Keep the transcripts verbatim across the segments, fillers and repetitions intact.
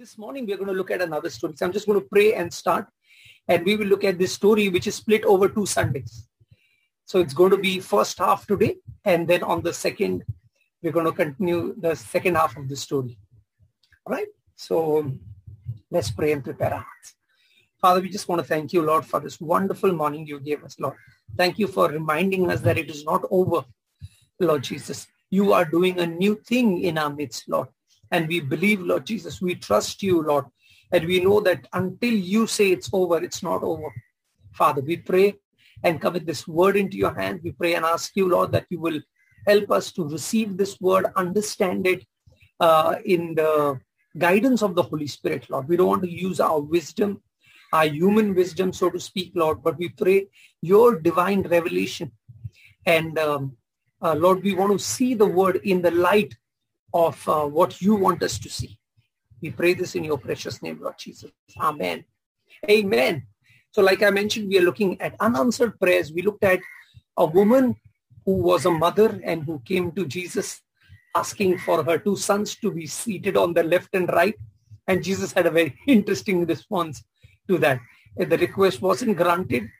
This morning, we're going to look at another story. So I'm just going to pray and start. And we will look at this story, which is split over two Sundays. So it's going to be first half today. And then on the second, we're going to continue the second half of the story. All right. So let's pray and prepare our hearts. Father, we just want to thank you, Lord, for this wonderful morning you gave us, Lord. Thank you for reminding us that it is not over, Lord Jesus. You are doing a new thing in our midst, Lord. And we believe, Lord Jesus, we trust you, Lord. And we know that until you say it's over, it's not over. Father, we pray and commit this word into your hand. We pray and ask you, Lord, that you will help us to receive this word, understand it uh, in the guidance of the Holy Spirit, Lord. We don't want to use our wisdom, our human wisdom, so to speak, Lord. But we pray your divine revelation. And um, uh, Lord, we want to see the word in the light of uh, what you want us to see. We pray this in your precious name, Lord Jesus. Amen. Amen. So like I mentioned, we are looking at unanswered prayers. We looked at a woman who was a mother and who came to Jesus asking for her two sons to be seated on the left and right. And Jesus had a very interesting response to that. The request wasn't granted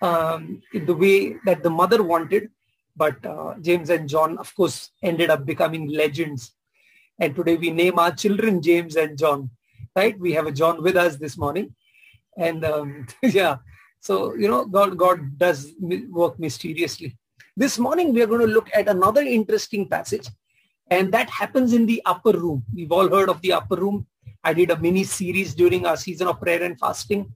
um, in the way that the mother wanted. But uh, James and John, of course, ended up becoming legends. And today we name our children James and John, right? We have a John with us this morning. And um, yeah, so, you know, God, God does work mysteriously. This morning, we are going to look at another interesting passage. And that happens in the upper room. We've all heard of the upper room. I did a mini series during our season of prayer and fasting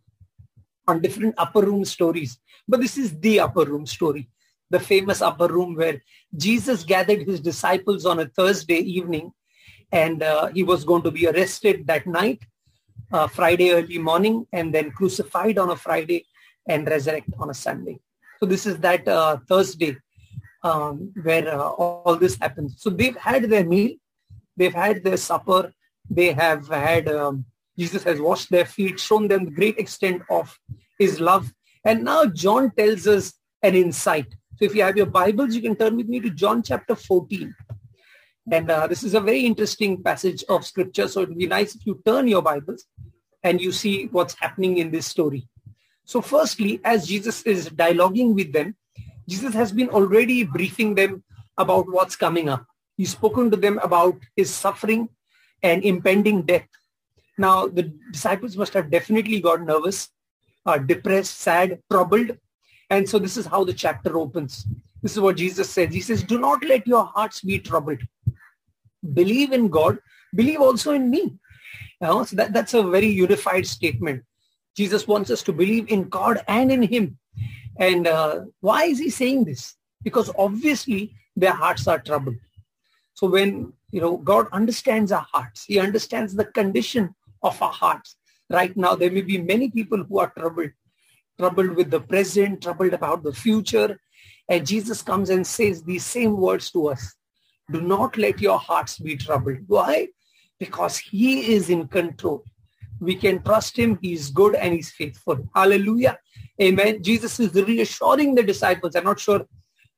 on different upper room stories. But this is the upper room story. The famous upper room where Jesus gathered his disciples on a Thursday evening and uh, he was going to be arrested that night, uh, Friday early morning, and then crucified on a Friday and resurrected on a Sunday. So this is that uh, Thursday um, where uh, all this happens. So they've had their meal, they've had their supper, they have had, um, Jesus has washed their feet, shown them the great extent of his love. And now John tells us an insight. So if you have your Bibles, you can turn with me to John chapter fourteen. And uh, this is a very interesting passage of scripture. So it would be nice if you turn your Bibles and you see what's happening in this story. So firstly, as Jesus is dialoguing with them, Jesus has been already briefing them about what's coming up. He's spoken to them about his suffering and impending death. Now, the disciples must have definitely got nervous, uh, depressed, sad, troubled. And so this is how the chapter opens. This is what Jesus says. He says, do not let your hearts be troubled. Believe in God. Believe also in me. You know, so that, that's a very unified statement. Jesus wants us to believe in God and in him. And uh, why is he saying this? Because obviously their hearts are troubled. So when, you know, God understands our hearts, he understands the condition of our hearts. Right now, there may be many people who are troubled. Troubled with the present, troubled about the future. And Jesus comes and says these same words to us. Do not let your hearts be troubled. Why? Because he is in control. We can trust him. He is good and he's faithful. Hallelujah. Amen. Jesus is reassuring the disciples. I'm not sure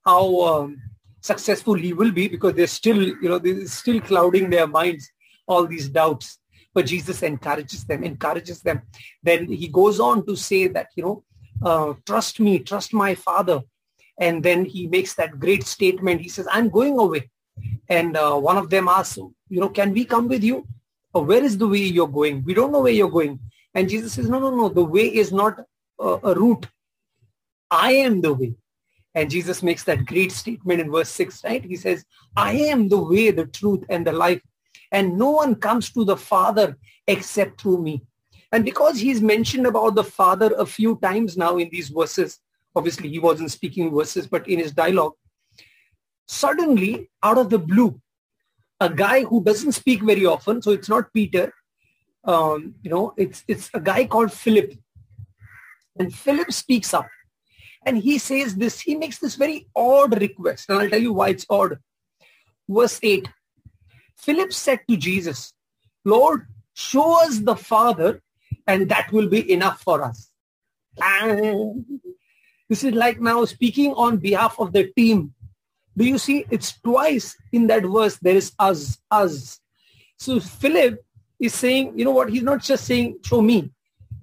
how um, successful he will be because they're still, you know, they're still clouding their minds, all these doubts. But Jesus encourages them, encourages them. Then he goes on to say that, you know, Uh, trust me, trust my Father. And then he makes that great statement. He says, I'm going away. And uh, one of them asks, you know, can we come with you? Or where is the way you're going? We don't know where you're going. And Jesus says, no, no, no, the way is not uh, a route. I am the way. And Jesus makes that great statement in verse six, right? He says, I am the way, the truth, and the life. And no one comes to the Father except through me. And because he's mentioned about the Father a few times now in these verses, obviously he wasn't speaking verses, but in his dialogue, suddenly out of the blue, a guy who doesn't speak very often, so it's not Peter, um, you know, it's, it's a guy called Philip. And Philip speaks up and he says this, he makes this very odd request. And I'll tell you why it's odd. Verse eight, Philip said to Jesus, Lord, show us the Father. And that will be enough for us. And this is like now speaking on behalf of the team. Do you see? It's twice in that verse. There is us, us. So Philip is saying, you know what, he's not just saying, show me.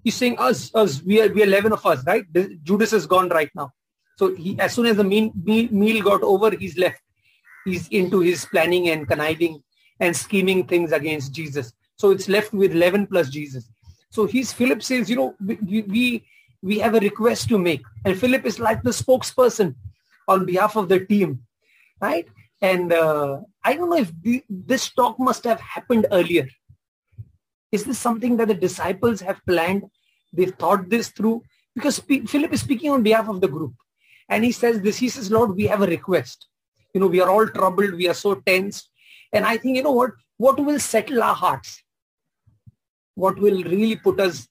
He's saying us, us, we are, we are eleven of us, right? Judas is gone right now. So he, as soon as the meal, meal got over, he's left. He's into his planning and conniving and scheming things against Jesus. So it's left with eleven plus Jesus. So he's, Philip says, you know, we, we, we have a request to make. And Philip is like the spokesperson on behalf of the team, right? And uh, I don't know if the, this talk must have happened earlier. Is this something that the disciples have planned? They've thought this through? Because P- Philip is speaking on behalf of the group. And he says this, he says, Lord, we have a request. You know, we are all troubled. We are so tense. And I think, you know what, what will settle our hearts? What will really put us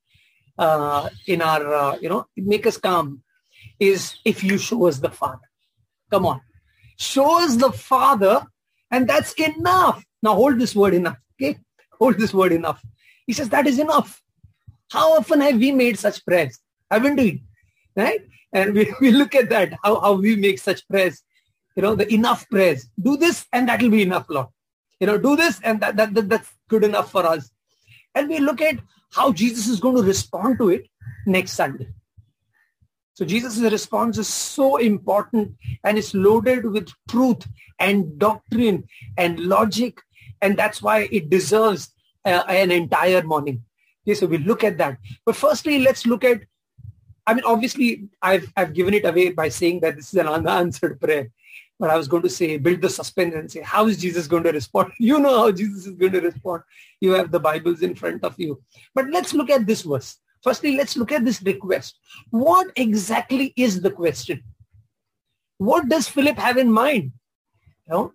uh, in our, uh, you know, make us calm is if you show us the Father. Come on. Show us the Father, and that's enough. Now hold this word enough. Okay. Hold this word enough. He says that is enough. How often have we made such prayers? Haven't we? Right? And we, we look at that, how, how we make such prayers. You know, the enough prayers. Do this and that will be enough, Lord. You know, do this and that, that, that that's good enough for us. And we look at how Jesus is going to respond to it next Sunday. So Jesus' response is so important and it's loaded with truth and doctrine and logic. And that's why it deserves uh, an entire morning. Okay, so we look at that. But firstly, let's look at, I mean, obviously, I've, I've given it away by saying that this is an unanswered prayer. But I was going to say, build the suspense and say, how is Jesus going to respond? You know how Jesus is going to respond. You have the Bibles in front of you. But let's look at this verse. Firstly, let's look at this request. What exactly is the question? What does Philip have in mind? You know?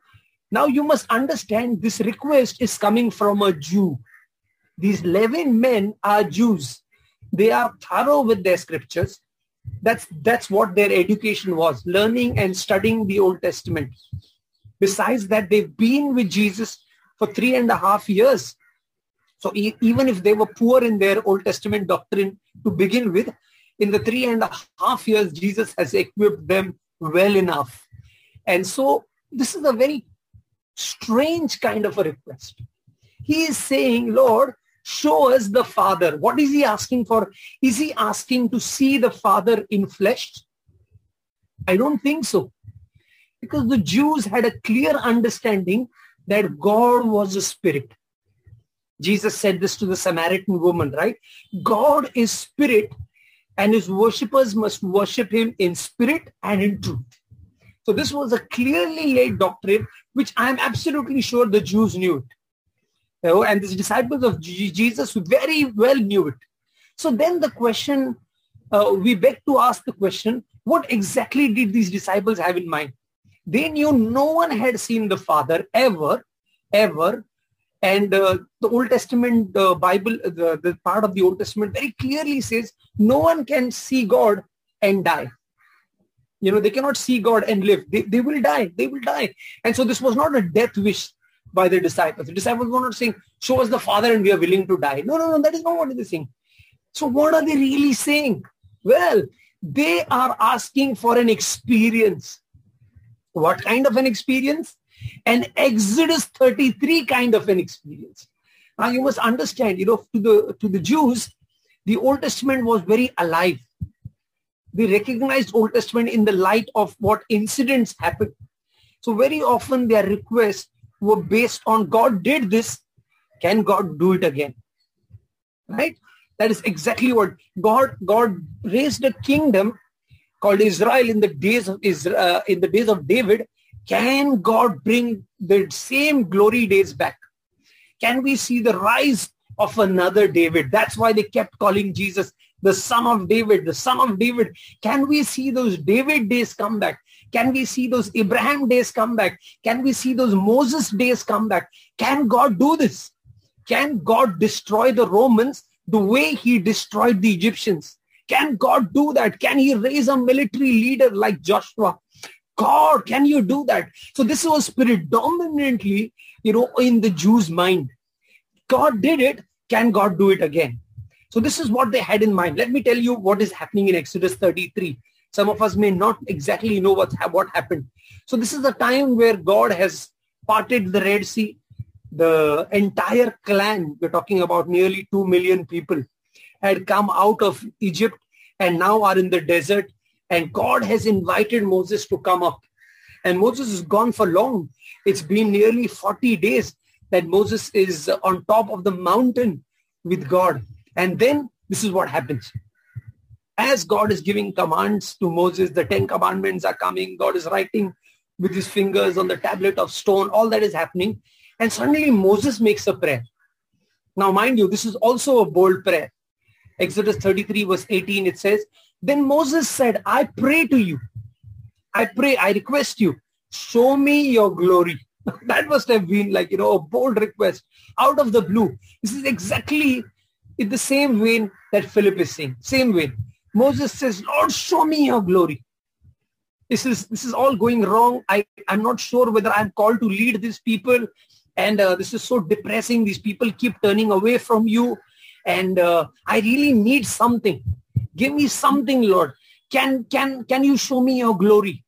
Now you must understand this request is coming from a Jew. These eleven men are Jews. They are thorough with their scriptures. That's, that's what their education was, learning and studying the Old Testament. Besides that, they've been with Jesus for three and a half years. So e- even if they were poor in their Old Testament doctrine to begin with, in the three and a half years, Jesus has equipped them well enough. And so this is a very strange kind of a request. He is saying, Lord, show us the Father. What is he asking for? Is he asking to see the Father in flesh? I don't think so. Because the Jews had a clear understanding that God was a spirit. Jesus said this to the Samaritan woman, right? God is spirit and his worshippers must worship him in spirit and in truth. So this was a clearly laid doctrine, which I'm absolutely sure the Jews knew it. Oh, and the disciples of Jesus very well knew it. So then the question, uh, we beg to ask the question, what exactly did these disciples have in mind? They knew no one had seen the Father ever, ever. And uh, the Old Testament uh, Bible, the, the part of the Old Testament very clearly says, no one can see God and die. You know, they cannot see God and live. They, they will die. They will die. And so this was not a death wish by the disciples. The disciples were not saying, show us the Father and we are willing to die. No, no, no, that is not what they're saying. So what are they really saying? Well, they are asking for an experience. What kind of an experience? An Exodus thirty-three kind of an experience. Now you must understand, you know, to the, to the Jews, the Old Testament was very alive. They recognized Old Testament in the light of what incidents happened. So very often their requests were based on God did this, can God do it again? Right? That is exactly what God, God raised a kingdom called Israel in the days of Israel, in the days of David. Can God bring the same glory days back? Can we see the rise of another David? That's why they kept calling Jesus the Son of David, the Son of David. Can we see those David days come back? Can we see those Abraham days come back? Can we see those Moses days come back? Can God do this? Can God destroy the Romans the way he destroyed the Egyptians? Can God do that? Can he raise a military leader like Joshua? God, can you do that? So this was predominantly, you know, in the Jews' mind. God did it. Can God do it again? So this is what they had in mind. Let me tell you what is happening in Exodus thirty-three. Some of us may not exactly know what, what happened. So this is the time where God has parted the Red Sea. the entire clan, we're talking about nearly two million people, had come out of Egypt and now are in the desert. And God has invited Moses to come up. And Moses is gone for long. It's been nearly forty days that Moses is on top of the mountain with God. And then this is what happens. As God is giving commands to Moses, the Ten Commandments are coming. God is writing with his fingers on the tablet of stone. All that is happening. And suddenly Moses makes a prayer. Now, mind you, this is also a bold prayer. Exodus thirty-three verse eighteen, it says, "Then Moses said, I pray to you. I pray, I request you, show me your glory." That must have been like, you know, a bold request out of the blue. This is exactly in the same vein that Philip is saying. Same vein. Moses says, "Lord, show me your glory. This is, this is all going wrong. I, I'm not sure whether I'm called to lead these people. And uh, this is so depressing. These people keep turning away from you. And uh, I really need something. Give me something, Lord. Can, can, can you show me your glory?"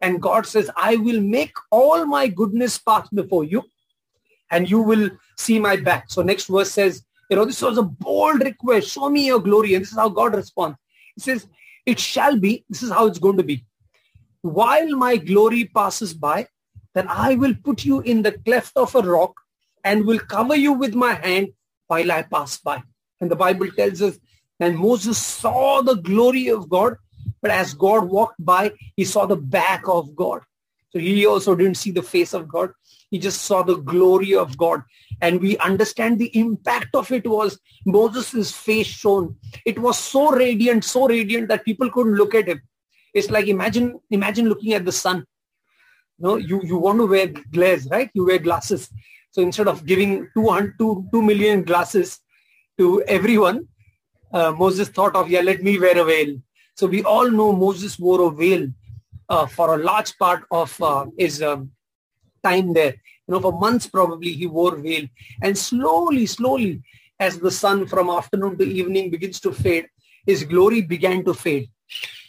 And God says, "I will make all my goodness pass before you and you will see my back." So next verse says, you know, this was a bold request. Show me your glory. And this is how God responds. He says, "It shall be," this is how it's going to be, "while my glory passes by, then I will put you in the cleft of a rock and will cover you with my hand while I pass by." And the Bible tells us, and Moses saw the glory of God, but as God walked by, he saw the back of God. So he also didn't see the face of God. He just saw the glory of God. And we understand the impact of it was Moses' face shone. It was so radiant, so radiant that people couldn't look at him. It's like, imagine, imagine looking at the sun. No, you, you want to wear glares, right? You wear glasses. So instead of giving two hundred, two, two million glasses to everyone, Uh, Moses thought of, yeah, let me wear a veil. So we all know Moses wore a veil uh, for a large part of uh, his um, time there. You know, for months probably he wore a veil. And slowly, slowly, as the sun from afternoon to evening begins to fade, his glory began to fade.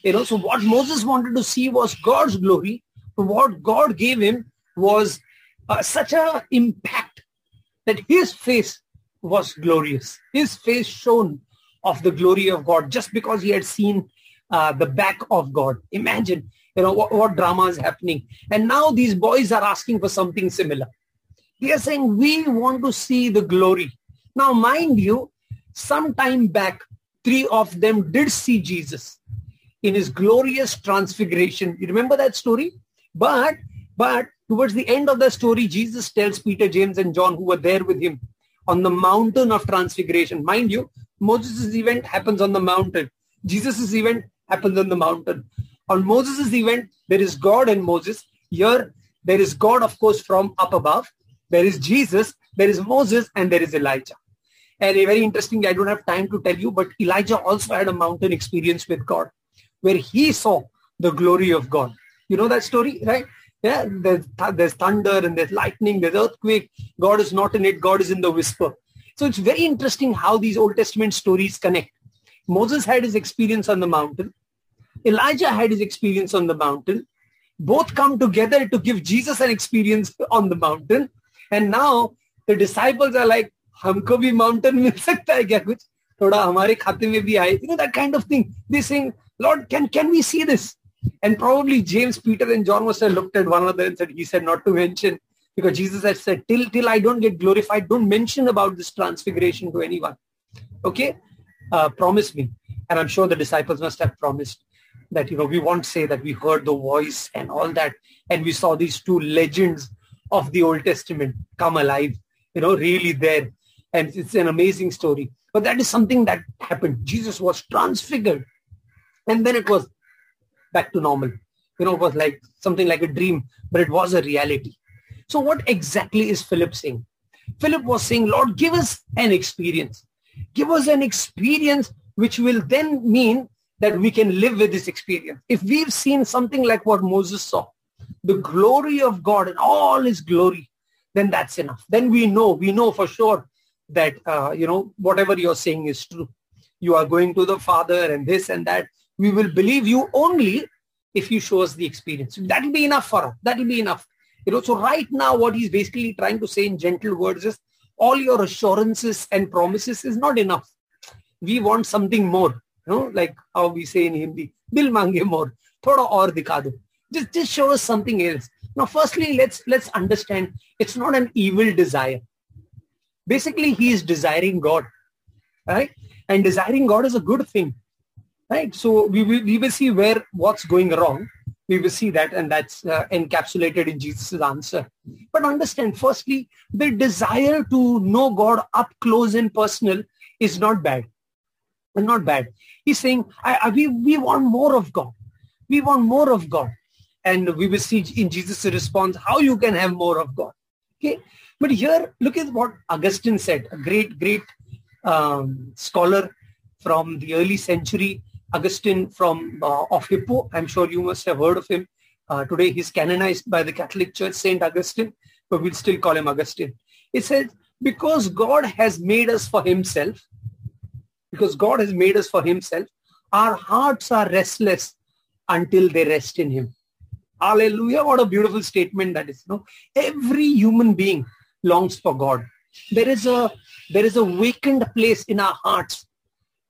You know, so what Moses wanted to see was God's glory. What God gave him was uh, such an impact that his face was glorious. His face shone of the glory of God, just because he had seen uh, the back of God. Imagine, you know, what, what drama is happening. And now these boys are asking for something similar. They are saying, "We want to see the glory." Now, mind you, some time back, three of them did see Jesus in his glorious transfiguration. You remember that story? But, but towards the end of the story, Jesus tells Peter, James, and John, who were there with him on the mountain of transfiguration. Mind you, Moses' event happens on the mountain. Jesus' event happens on the mountain. On Moses' event, there is God and Moses. Here, there is God, of course, from up above. There is Jesus, there is Moses, and there is Elijah. And a very interesting, I don't have time to tell you, but Elijah also had a mountain experience with God, where he saw the glory of God. You know that story, right? Yeah, there's, th- there's thunder and there's lightning, there's earthquake. God is not in it, God is in the whisper. So it's very interesting how these Old Testament stories connect. Moses had his experience on the mountain. Elijah had his experience on the mountain. Both come together to give Jesus an experience on the mountain. And now the disciples are like, "Humko bhi mountain mil sakta hai kya kuch? Thoda hamare khate mein bhi aaye." You know, that kind of thing. They're saying, "Lord, can, can we see this?" And probably James, Peter, and John must have looked at one another and said, "He said not to mention." Because Jesus had said, till, till I don't get glorified, don't mention about this transfiguration to anyone. Okay? Uh, promise me. And I'm sure the disciples must have promised that, you know, we won't say that we heard the voice and all that. And we saw these two legends of the Old Testament come alive, you know, really there. And it's an amazing story. But that is something that happened. Jesus was transfigured. And then it was back to normal. You know, it was like something like a dream, but it was a reality. So what exactly is Philip saying? Philip was saying, "Lord, give us an experience. Give us an experience which will then mean that we can live with this experience." If we've seen something like what Moses saw, the glory of God and all his glory, then that's enough. Then we know, we know for sure that, uh, you know, whatever you're saying is true. You are going to the Father and this and that. We will believe you only if you show us the experience. That'll be enough for us. That'll be enough. You know, so right now what he's basically trying to say in gentle words is all your assurances and promises is not enough. We want something more, you know, like how we say in Hindi, Dil mange more, thoda aur dikha do. Just, just show us something else. Now, firstly, let's, let's understand it's not an evil desire. Basically, he is desiring God, right? And desiring God is a good thing, right? So we will, we will see where what's going wrong. We will see that, and that's uh, encapsulated in Jesus' answer. But understand, firstly, the desire to know God up close and personal is not bad. Not bad. He's saying, I, I, we, we want more of God. We want more of God. And we will see in Jesus' response how you can have more of God. Okay. But here, look at what Augustine said, a great, great um, scholar from the early century. Augustine from uh, of Hippo. I'm sure you must have heard of him. Uh, today he's canonized by the Catholic Church, Saint Augustine, but we'll still call him Augustine. It says, because God has made us for himself, because God has made us for himself, our hearts are restless until they rest in him. Hallelujah. What a beautiful statement that is. No? Every human being longs for God. There is a, there is a vacant place in our hearts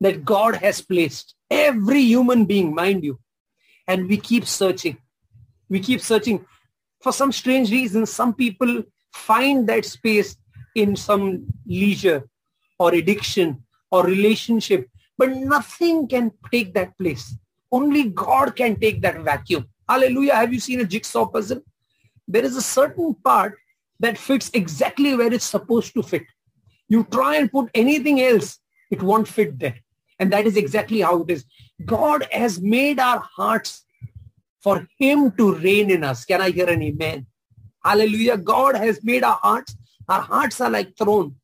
that God has placed. Every human being, mind you. And we keep searching. We keep searching. For some strange reason, some people find that space in some leisure or addiction or relationship. But nothing can take that place. Only God can take that vacuum. Hallelujah. Have you seen a jigsaw puzzle? There is a certain part that fits exactly where it's supposed to fit. You try and put anything else, it won't fit there. And that is exactly how it is. God has made our hearts for him to reign in us. Can I hear an amen? Hallelujah. God has made our hearts. Our hearts are like throne.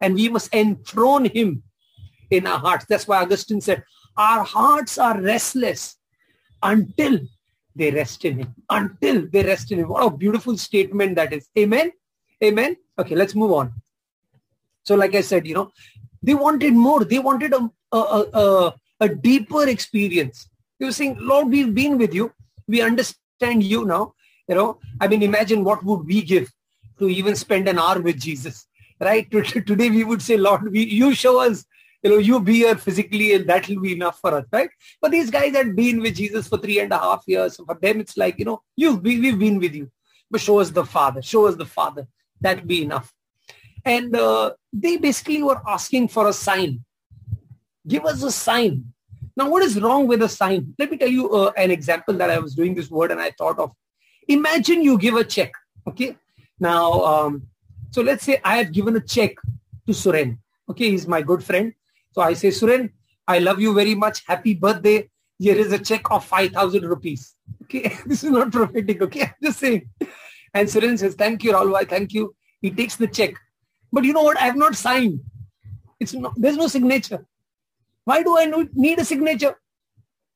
And we must enthrone him in our hearts. That's why Augustine said, our hearts are restless until they rest in him. Until they rest in him. What a beautiful statement that is. Amen? Amen? Okay, let's move on. So like I said, you know, they wanted more. They wanted a, a, a, a deeper experience. They were saying, Lord, we've been with you. We understand you now. You know, I mean, imagine what would we give to even spend an hour with Jesus, right? Today we would say, Lord, we, you show us, you know, you be here physically and that will be enough for us, right? But these guys had been with Jesus for three and a half years. So for them, it's like, you know, you've been, we've been with you, but show us the Father, show us the Father. That'd be enough. And uh, they basically were asking for a sign. Give us a sign. Now, what is wrong with a sign? Let me tell you uh, an example that I was doing this word and I thought of. Imagine you give a check. Okay. Now, um, so let's say I have given a check to Suren. Okay. He's my good friend. So I say, Suren, I love you very much. Happy birthday. Here is a check of five thousand rupees. Okay. This is not prophetic. Okay. I'm just saying. And Suren says, thank you, Rahul. Thank you. He takes the check. But you know what? I have not signed. It's not, there's no signature. Why do I need a signature?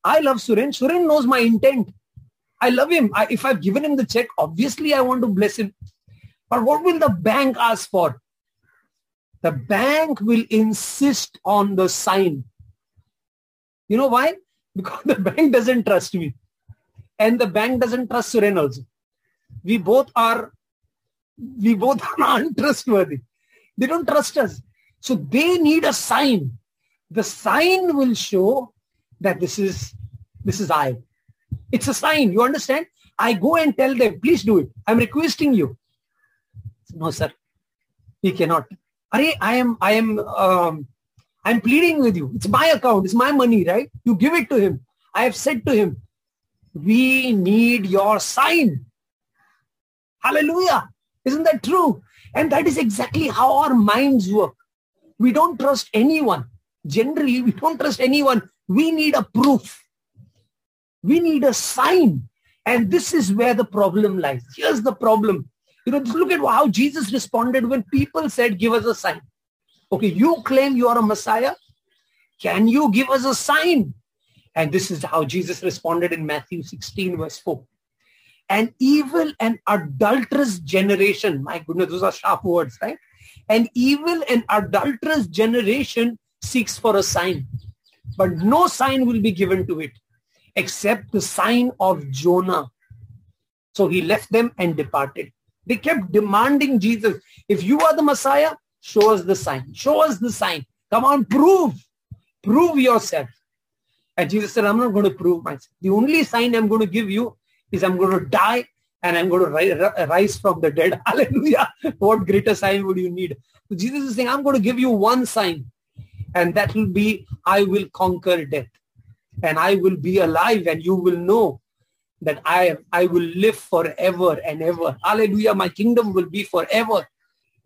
I love Suren. Suren knows my intent. I love him. I, if I've given him the check, obviously I want to bless him. But what will the bank ask for? The bank will insist on the sign. You know why? Because the bank doesn't trust me. And the bank doesn't trust Suren also. We both are, we both are untrustworthy. They don't trust us. So they need a sign. The sign will show that this is, this is I. It's a sign. You understand? I go and tell them, please do it. I'm requesting you. No, sir. We cannot. Arey, I am, I am, um, I'm pleading with you. It's my account. It's my money, right? You give it to him. I have said to him, we need your sign. Hallelujah. Isn't that true? And that is exactly how our minds work. We don't trust anyone. Generally, we don't trust anyone. We need a proof. We need a sign. And this is where the problem lies. Here's the problem. You know, look at how Jesus responded when people said, give us a sign. Okay, you claim you are a Messiah. Can you give us a sign? And this is how Jesus responded in Matthew sixteen verse four. An evil and adulterous generation. My goodness, those are sharp words, right? An evil and adulterous generation seeks for a sign, but no sign will be given to it except the sign of Jonah. So he left them and departed. They kept demanding Jesus, if you are the Messiah, show us the sign. Show us the sign. Come on, prove. Prove yourself. And Jesus said, I'm not going to prove myself. The only sign I'm going to give you is I'm going to die and I'm going to rise from the dead. Hallelujah. What greater sign would you need? So Jesus is saying, I'm going to give you one sign. And that will be, I will conquer death. And I will be alive and you will know that I, I will live forever and ever. Hallelujah. My kingdom will be forever.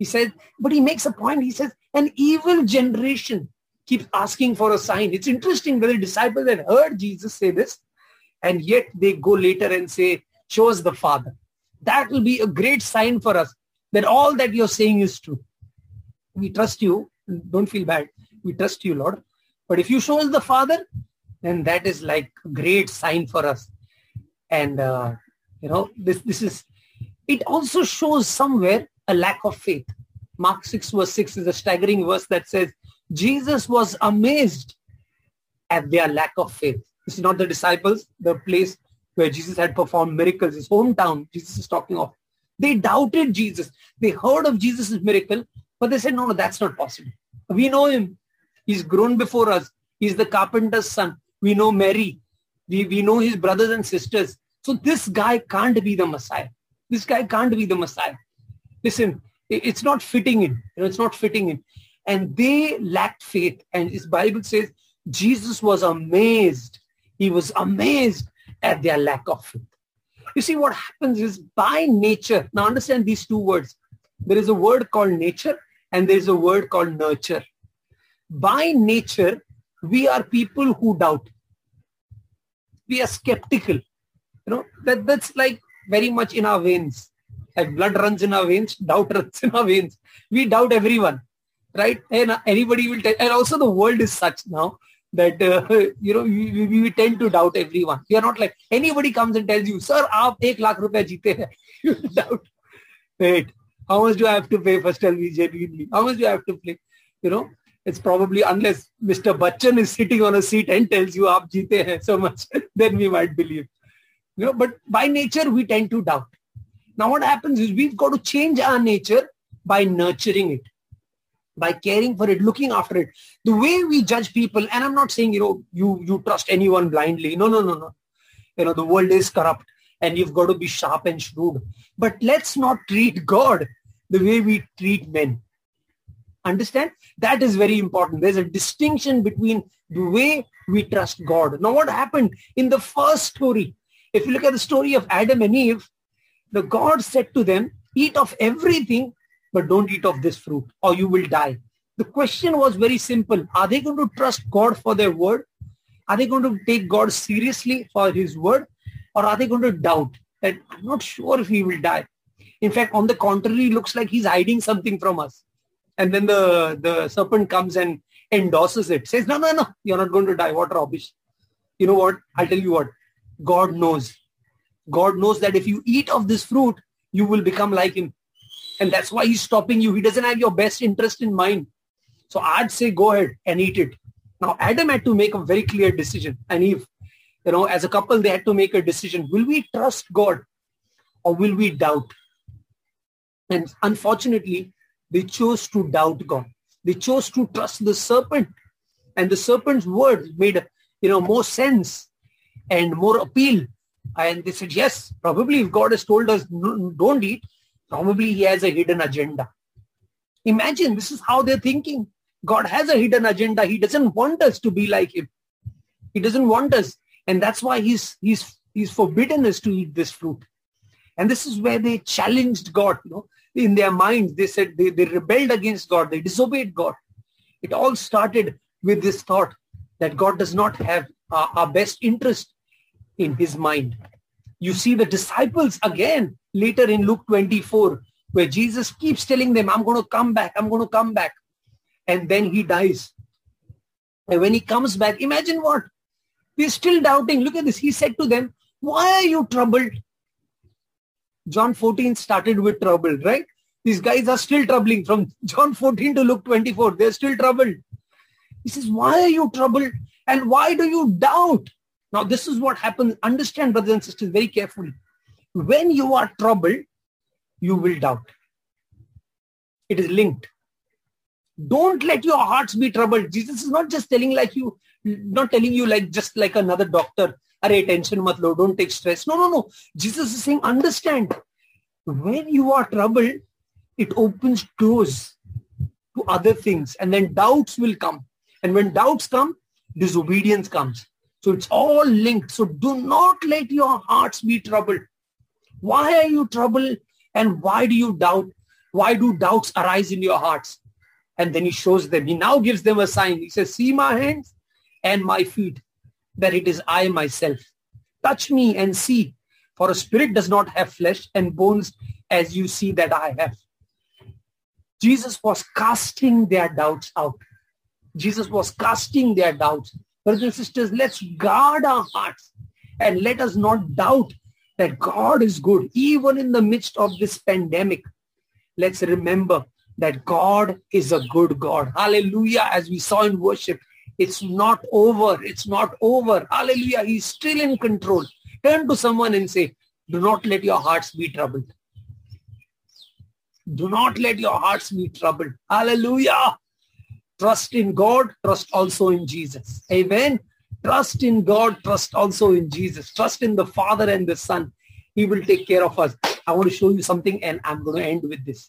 He said, but he makes a point. He says, an evil generation keeps asking for a sign. It's interesting that the disciples had heard Jesus say this. And yet they go later and say, show us the Father. That will be a great sign for us that all that you're saying is true. We trust you. Don't feel bad. We trust you, Lord. But if you show us the Father, then that is like a great sign for us. And, uh, you know, this, this is, it also shows somewhere a lack of faith. Mark six verse six is a staggering verse that says, Jesus was amazed at their lack of faith. This is not the disciples, the place where Jesus had performed miracles, his hometown, Jesus is talking of. They doubted Jesus. They heard of Jesus' miracle, but they said, no, no, that's not possible. We know him. He's grown before us. He's the carpenter's son. We know Mary. We, we know his brothers and sisters. So this guy can't be the Messiah. This guy can't be the Messiah. Listen, it's not fitting in. You know, it's not fitting in. And they lacked faith. And his Bible says, Jesus was amazed. He was amazed at their lack of faith. You see, what happens is by nature. Now understand these two words. There is a word called nature and there is a word called nurture. By nature, we are people who doubt. We are skeptical. You know, that, that's like very much in our veins. Like blood runs in our veins, doubt runs in our veins. We doubt everyone, right? And anybody will tell. And also the world is such now that, uh, you know, we, we, we tend to doubt everyone. We are not like, anybody comes and tells you, sir, aap ek lakh rupees jeete hai. You doubt. Wait, how much do I have to pay? First tell me genuinely. How much do I have to pay? You know, it's probably unless Mister Bachchan is sitting on a seat and tells you, aap jeete hai so much, then we might believe. You know, but by nature, we tend to doubt. Now what happens is we've got to change our nature by nurturing it, by caring for it, looking after it. The way we judge people, and I'm not saying, you know, you, you trust anyone blindly. No, no, no, no. You know, the world is corrupt and you've got to be sharp and shrewd. But let's not treat God the way we treat men. Understand? That is very important. There's a distinction between the way we trust God. Now, what happened in the first story? If you look at the story of Adam and Eve, the God said to them, eat of everything, but don't eat of this fruit or you will die. The question was very simple. Are they going to trust God for their word? Are they going to take God seriously for his word? Or are they going to doubt that I'm not sure if he will die? In fact, on the contrary, it looks like he's hiding something from us. And then the, the serpent comes and endorses it. Says, no, no, no, you're not going to die. What rubbish. You know what? I'll tell you what. God knows. God knows that if you eat of this fruit, you will become like him. And that's why he's stopping you. He doesn't have your best interest in mind. So I'd say, go ahead and eat it. Now, Adam had to make a very clear decision. And Eve, you know, as a couple, they had to make a decision. Will we trust God or will we doubt? And unfortunately, they chose to doubt God. They chose to trust the serpent. And the serpent's words made, you know, more sense and more appeal. And they said, yes, probably if God has told us don't eat, probably he has a hidden agenda. Imagine this is how they're thinking. God has a hidden agenda. He doesn't want us to be like him. He doesn't want us. And that's why he's, he's, he's forbidden us to eat this fruit. And this is where they challenged God, you know. In their minds, they said they, they rebelled against God. They disobeyed God. It all started with this thought that God does not have uh, our best interest in his mind. You see the disciples again later in Luke twenty-four, where Jesus keeps telling them, I'm going to come back. I'm going to come back. And then he dies. And when he comes back, imagine what? They're still doubting. Look at this. He said to them, why are you troubled? John fourteen started with trouble, right? These guys are still troubling from John fourteen to Luke twenty-four. They're still troubled. He says, why are you troubled? And why do you doubt? Now, this is what happens. Understand, brothers and sisters, very carefully. When you are troubled, you will doubt. It is linked. Don't let your hearts be troubled. Jesus is not just telling like you, not telling you like just like another doctor. Arey, tension mat lo, don't take stress. No, no, no. Jesus is saying, understand. When you are troubled, it opens doors to other things, and then doubts will come. And when doubts come, disobedience comes. So it's all linked. So do not let your hearts be troubled. Why are you troubled? And why do you doubt? Why do doubts arise in your hearts? And then he shows them. He now gives them a sign. He says, see my hands and my feet, that it is I myself. Touch me and see. For a spirit does not have flesh and bones as you see that I have. Jesus was casting their doubts out. Jesus was casting their doubts. Brothers and sisters, let's guard our hearts and let us not doubt that God is good. Even in the midst of this pandemic, let's remember that God is a good God. Hallelujah. As we saw in worship, it's not over. It's not over. Hallelujah. He's still in control. Turn to someone and say, do not let your hearts be troubled. Do not let your hearts be troubled. Hallelujah. Trust in God, trust also in Jesus. Amen. Trust in God, trust also in Jesus. Trust in the Father and the Son. He will take care of us. I want to show you something, and I'm going to end with this.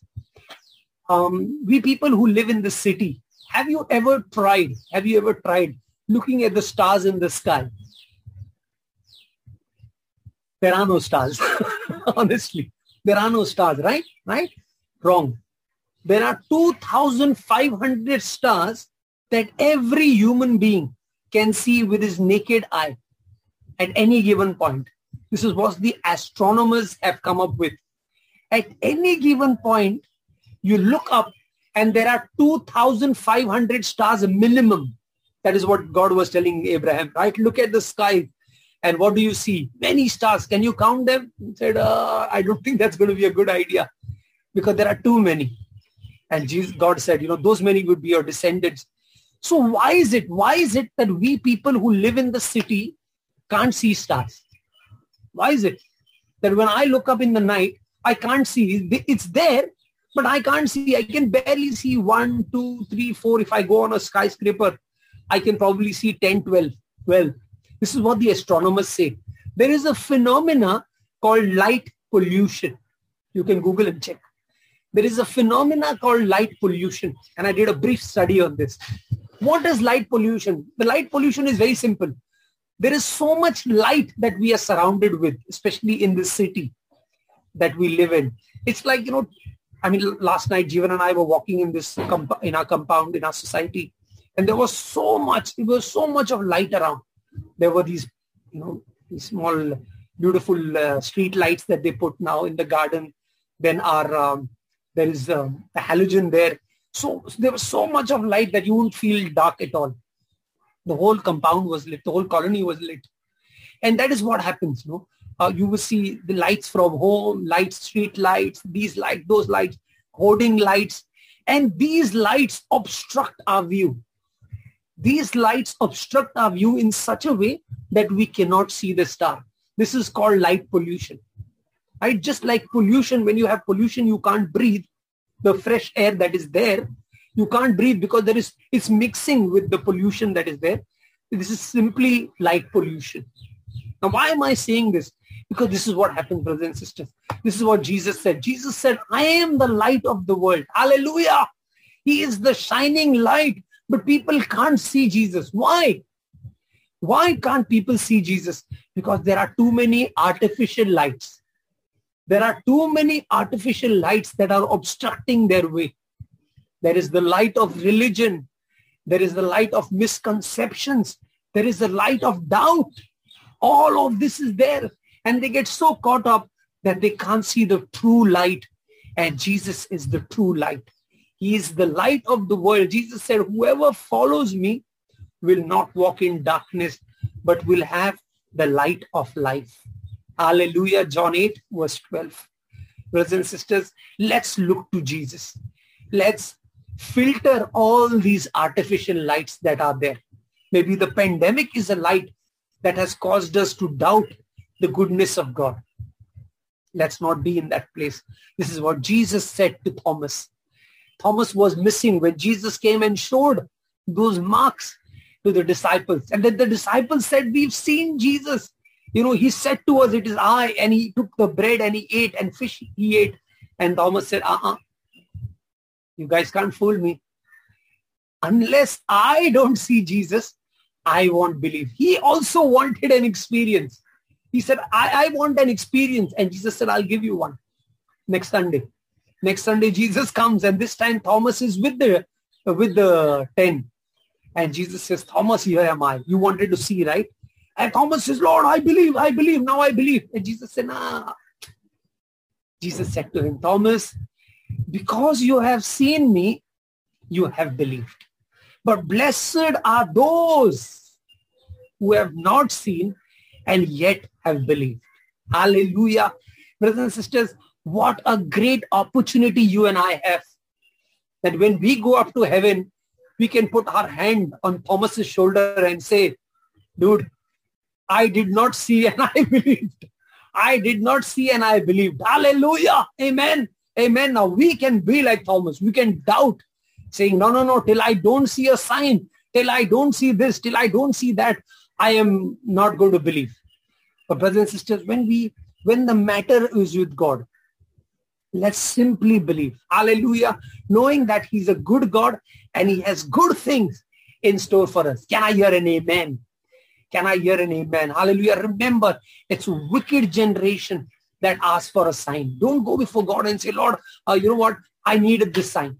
Um, we people who live in the city, have you ever tried, have you ever tried looking at the stars in the sky? There are no stars. Honestly, there are no stars, right? Right? Wrong. There are two thousand five hundred stars that every human being can see with his naked eye at any given point. This is what the astronomers have come up with. At any given point, you look up and there are two thousand five hundred stars minimum. That is what God was telling Abraham, right? Look at the sky and what do you see? Many stars. Can you count them? He said, uh, I don't think that's going to be a good idea because there are too many. And Jesus, God said, you know, those many would be your descendants. So why is it? Why is it that we people who live in the city can't see stars? Why is it that when I look up in the night, I can't see? It's there, but I can't see. I can barely see one, two, three, four. If I go on a skyscraper, I can probably see ten, twelve. Well, this is what the astronomers say. There is a phenomena called light pollution. You can Google and check. There is a phenomena called light pollution. And I did a brief study on this. What is light pollution? The light pollution is very simple. There is so much light that we are surrounded with, especially in this city that we live in. It's like, you know, I mean, last night, Jeevan and I were walking in this, comp- in our compound, in our society. And there was so much, there was so much of light around. There were these, you know, these small, beautiful uh, street lights that they put now in the garden. Then our... Um, There is um, a halogen there. So there was so much of light that you wouldn't feel dark at all. The whole compound was lit. The whole colony was lit. And that is what happens. You know? Uh, you will see the lights from home, lights, street lights, these lights, those lights, hoarding lights. And these lights obstruct our view. These lights obstruct our view in such a way that we cannot see the star. This is called light pollution. Right? Just like pollution, when you have pollution, you can't breathe the fresh air that is there. You can't breathe because there is it's mixing with the pollution that is there. This is simply light pollution. Now, why am I saying this? Because this is what happened, brothers and sisters. This is what Jesus said. Jesus said, I am the light of the world. Hallelujah. He is the shining light. But people can't see Jesus. Why? Why can't people see Jesus? Because there are too many artificial lights. There are too many artificial lights that are obstructing their way. There is the light of religion. There is the light of misconceptions. There is the light of doubt. All of this is there. And they get so caught up that they can't see the true light. And Jesus is the true light. He is the light of the world. Jesus said, whoever follows me will not walk in darkness, but will have the light of life. Hallelujah. John eight, verse twelve. Brothers and sisters, let's look to Jesus. Let's filter all these artificial lights that are there. Maybe the pandemic is a light that has caused us to doubt the goodness of God. Let's not be in that place. This is what Jesus said to Thomas. Thomas was missing when Jesus came and showed those marks to the disciples. And then the disciples said, we've seen Jesus. You know, he said to us, it is I. And he took the bread and he ate, and fish he ate. And Thomas said, uh-uh, you guys can't fool me. Unless I don't see Jesus, I won't believe. He also wanted an experience. He said, I, I want an experience. And Jesus said, I'll give you one next Sunday. Next Sunday, Jesus comes, and this time Thomas is with the, uh, with the ten. And Jesus says, Thomas, here am I. You wanted to see, right? And Thomas says, Lord, I believe, I believe, now I believe. And Jesus said, nah. Jesus said to him, Thomas, because you have seen me, you have believed. But blessed are those who have not seen and yet have believed. Hallelujah. Brothers and sisters, what a great opportunity you and I have. That when we go up to heaven, we can put our hand on Thomas's shoulder and say, dude, I did not see and I believed. I did not see and I believed. Hallelujah. Amen. Amen. Now we can be like Thomas. We can doubt, saying, no, no, no, till I don't see a sign, till I don't see this, till I don't see that, I am not going to believe. But brothers and sisters, when we, when the matter is with God, let's simply believe. Hallelujah. Knowing that he's a good God and he has good things in store for us. Can I hear an amen? Can I hear an amen? Hallelujah. Remember, it's a wicked generation that asks for a sign. Don't go before God and say, Lord, uh, you know what? I needed this sign.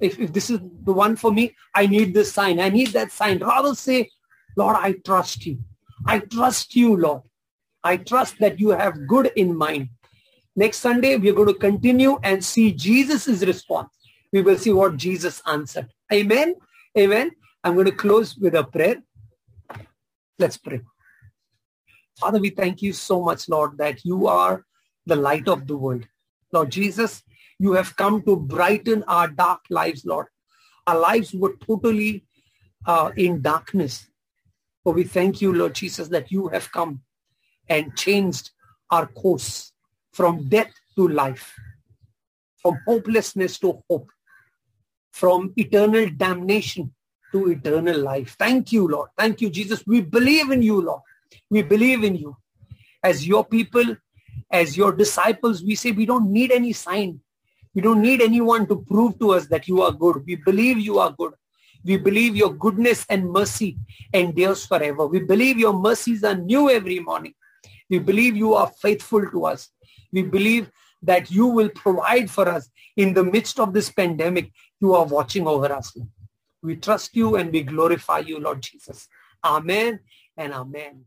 If, if this is the one for me, I need this sign. I need that sign. Rather say, Lord, I trust you. I trust you, Lord. I trust that you have good in mind. Next Sunday, we're going to continue and see Jesus' response. We will see what Jesus answered. Amen. Amen. I'm going to close with a prayer. Let's pray. Father, we thank you so much, Lord, that you are the light of the world. Lord Jesus, you have come to brighten our dark lives, Lord. Our lives were totally uh, in darkness. But we thank you, Lord Jesus, that you have come and changed our course from death to life, from hopelessness to hope, from eternal damnation to eternal life. Thank you, Lord. Thank you, Jesus. We believe in you, Lord. We believe in you. As your people, as your disciples, we say we don't need any sign. We don't need anyone to prove to us that you are good. We believe you are good. We believe your goodness and mercy endures forever. We believe your mercies are new every morning. We believe you are faithful to us. We believe that you will provide for us in the midst of this pandemic. You are watching over us. We trust you and we glorify you, Lord Jesus. Amen and amen.